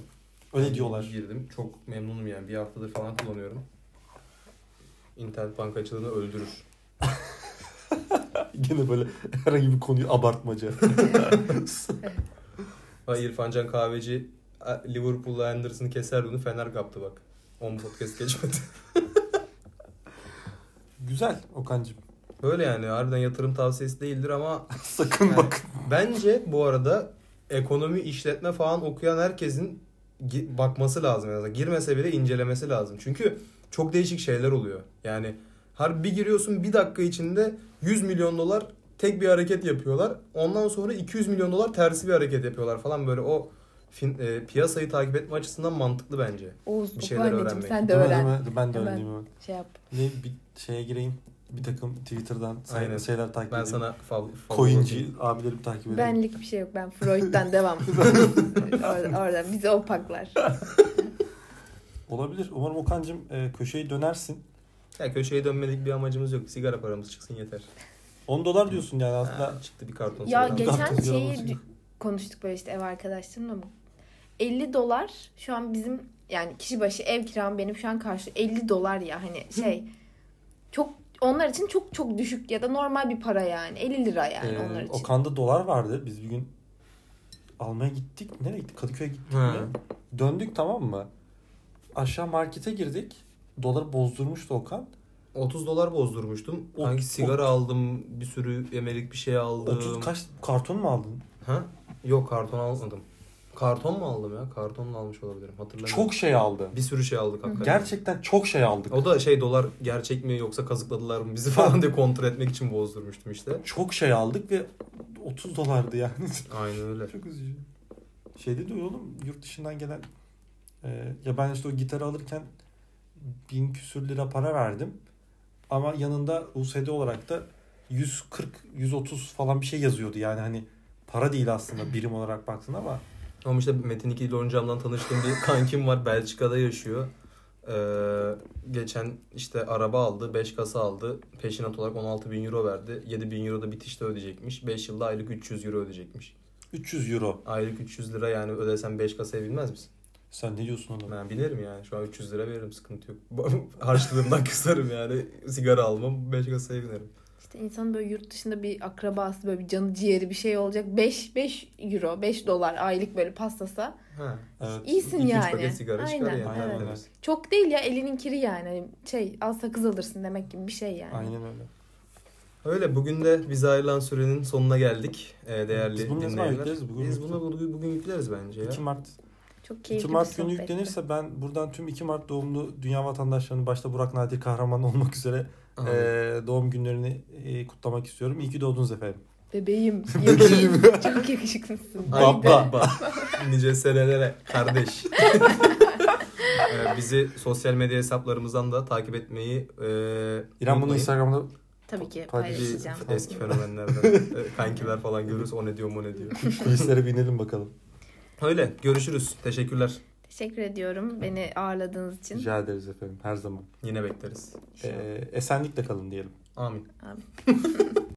Öyle diyorlar. Girdim. Çok memnunum yani. Bir haftadır falan kullanıyorum. İnternet bankacılığını öldürür. Gene böyle herhangi bir konuyu abartmaca. Hayır, Fancan Kahveci Liverpool'la Anderson'ı keser bunu. Fener kaptı bak. on podcast geçmedi. Güzel Okan'cığım. Böyle yani. Harbiden yatırım tavsiyesi değildir ama sakın yani, bakın. Bence bu arada ekonomi, işletme falan okuyan herkesin bakması lazım. Yani girmese bile incelemesi lazım. Çünkü çok değişik şeyler oluyor. Yani harbi bir giriyorsun, bir dakika içinde yüz milyon dolar tek bir hareket yapıyorlar. Ondan sonra iki yüz milyon dolar tersi bir hareket yapıyorlar falan böyle o fin, e, piyasayı takip etme açısından mantıklı bence. Oğuz, bir şeyler öğrenmek. Sen de öğren. Değil mi? Değil mi? Ben de öğreneyim. Şey yap. Ne, bir şeye gireyim. Bir takım Twitter'dan aynen. Şeyler takip edeyim. Ben sana fav- fav- coinci abileri bir takip edeyim. Benlik bir şey yok. Ben Freud'dan devam. Or- oradan bizi opaklar. Olabilir. Umarım Okan'cığım e, köşeyi dönersin. Ya köşeye dönmedik bir amacımız yok. Sigara paramız çıksın yeter. on dolar diyorsun yani aslında. Ha, çıktı bir karton. Ya sonra. Geçen şeyi konuştuk böyle işte ev arkadaşlarımla mı? elli dolar şu an bizim yani kişi başı ev kiram benim şu an karşı elli dolar ya hani şey çok onlar için çok çok düşük ya da normal bir para yani. elli lira yani ee, onlar için. Okan'da dolar vardı. Biz bir gün almaya gittik. Nereye gittik? Kadıköy'e gittik. Döndük tamam mı? Aşağı markete girdik. Doları bozdurmuştu Okan. otuz dolar bozdurmuştum. otuz, hangi sigara otuz. Aldım, bir sürü yemelik bir şey aldım. otuz kaç karton mu aldın? Ha? Yok karton almadım. Karton mu aldım ya? Kartonla almış olabilirim. Hatırlamıyorum. Çok şey aldı. Bir sürü şey aldık hakikaten. Gerçekten çok şey aldık. O da şey dolar gerçek mi yoksa kazıkladılar mı bizi falan diye kontrol etmek için bozdurmuştum işte. Çok şey aldık ve otuz dolardı yani. Aynen öyle. Çok üzücü. Şey dedi oğlum yurt dışından gelen e, ya ben işte o gitarı alırken bin küsür lira para verdim. Ama yanında U S D olarak da yüz kırk yüz otuz falan bir şey yazıyordu. Yani hani para değil aslında birim olarak baksın ama. Ama işte Metin iki Loncam'dan tanıştığım bir kankim var. Belçika'da yaşıyor. Ee, geçen işte araba aldı. beş kasa aldı. Peşinat olarak on altı bin euro verdi. yedi bin euro da bitişte ödeyecekmiş. beş yılda aylık üç yüz euro ödeyecekmiş. üç yüz euro? Aylık üç yüz lira yani ödesen beş kasaya binmez misin? Sen ne diyorsun oğlum? Ben bilirim yani. Şu an üç yüz lira veririm. Sıkıntı yok. Harçlığımdan kısarım yani. Sigara almam. beş kasaya binerim. İşte insan böyle yurt dışında bir akrabası böyle bir canı ciğeri bir şey olacak. beş euro, beş dolar aylık böyle pastasa. Ha, evet. İyisin İlginç yani. Paket sigara aynen, çıkar yani. Aynen. Aynen. Çok değil ya elinin kiri yani. Şey al sakız alırsın demek gibi bir şey yani. Aynen öyle. Öyle bugün de bize ayrılan sürenin sonuna geldik. Ee, değerli biz bunu dinleyenler. Yükleriz, bugün biz bunu bugün, bugün yükleriz bence ya. iki Mart. Çok keyifli iki Mart günü yüklenirse ben buradan tüm iki Mart doğumlu dünya vatandaşlarını başta Burak Nadir Kahraman olmak üzere Ee, doğum günlerini e, kutlamak istiyorum. İyi ki doğdunuz efendim. Bebeğim. Bebeğim. Çok yakışıklısın. Baba. Ba. Nice senelere kardeş. ee, bizi sosyal medya hesaplarımızdan da takip etmeyi e, İrem unutmayın. Bunu Instagram'da tabii ki paylaşacağım. Eski fenomenlerden kankiler falan görürüz. O ne diyor, o ne diyor. Kulislere binelim bakalım. Öyle. Görüşürüz. Teşekkürler. Teşekkür ediyorum beni ağırladığınız için. Rica ederiz efendim her zaman. Yine bekleriz. Ee, esenlikle kalın diyelim. Amin. Amin.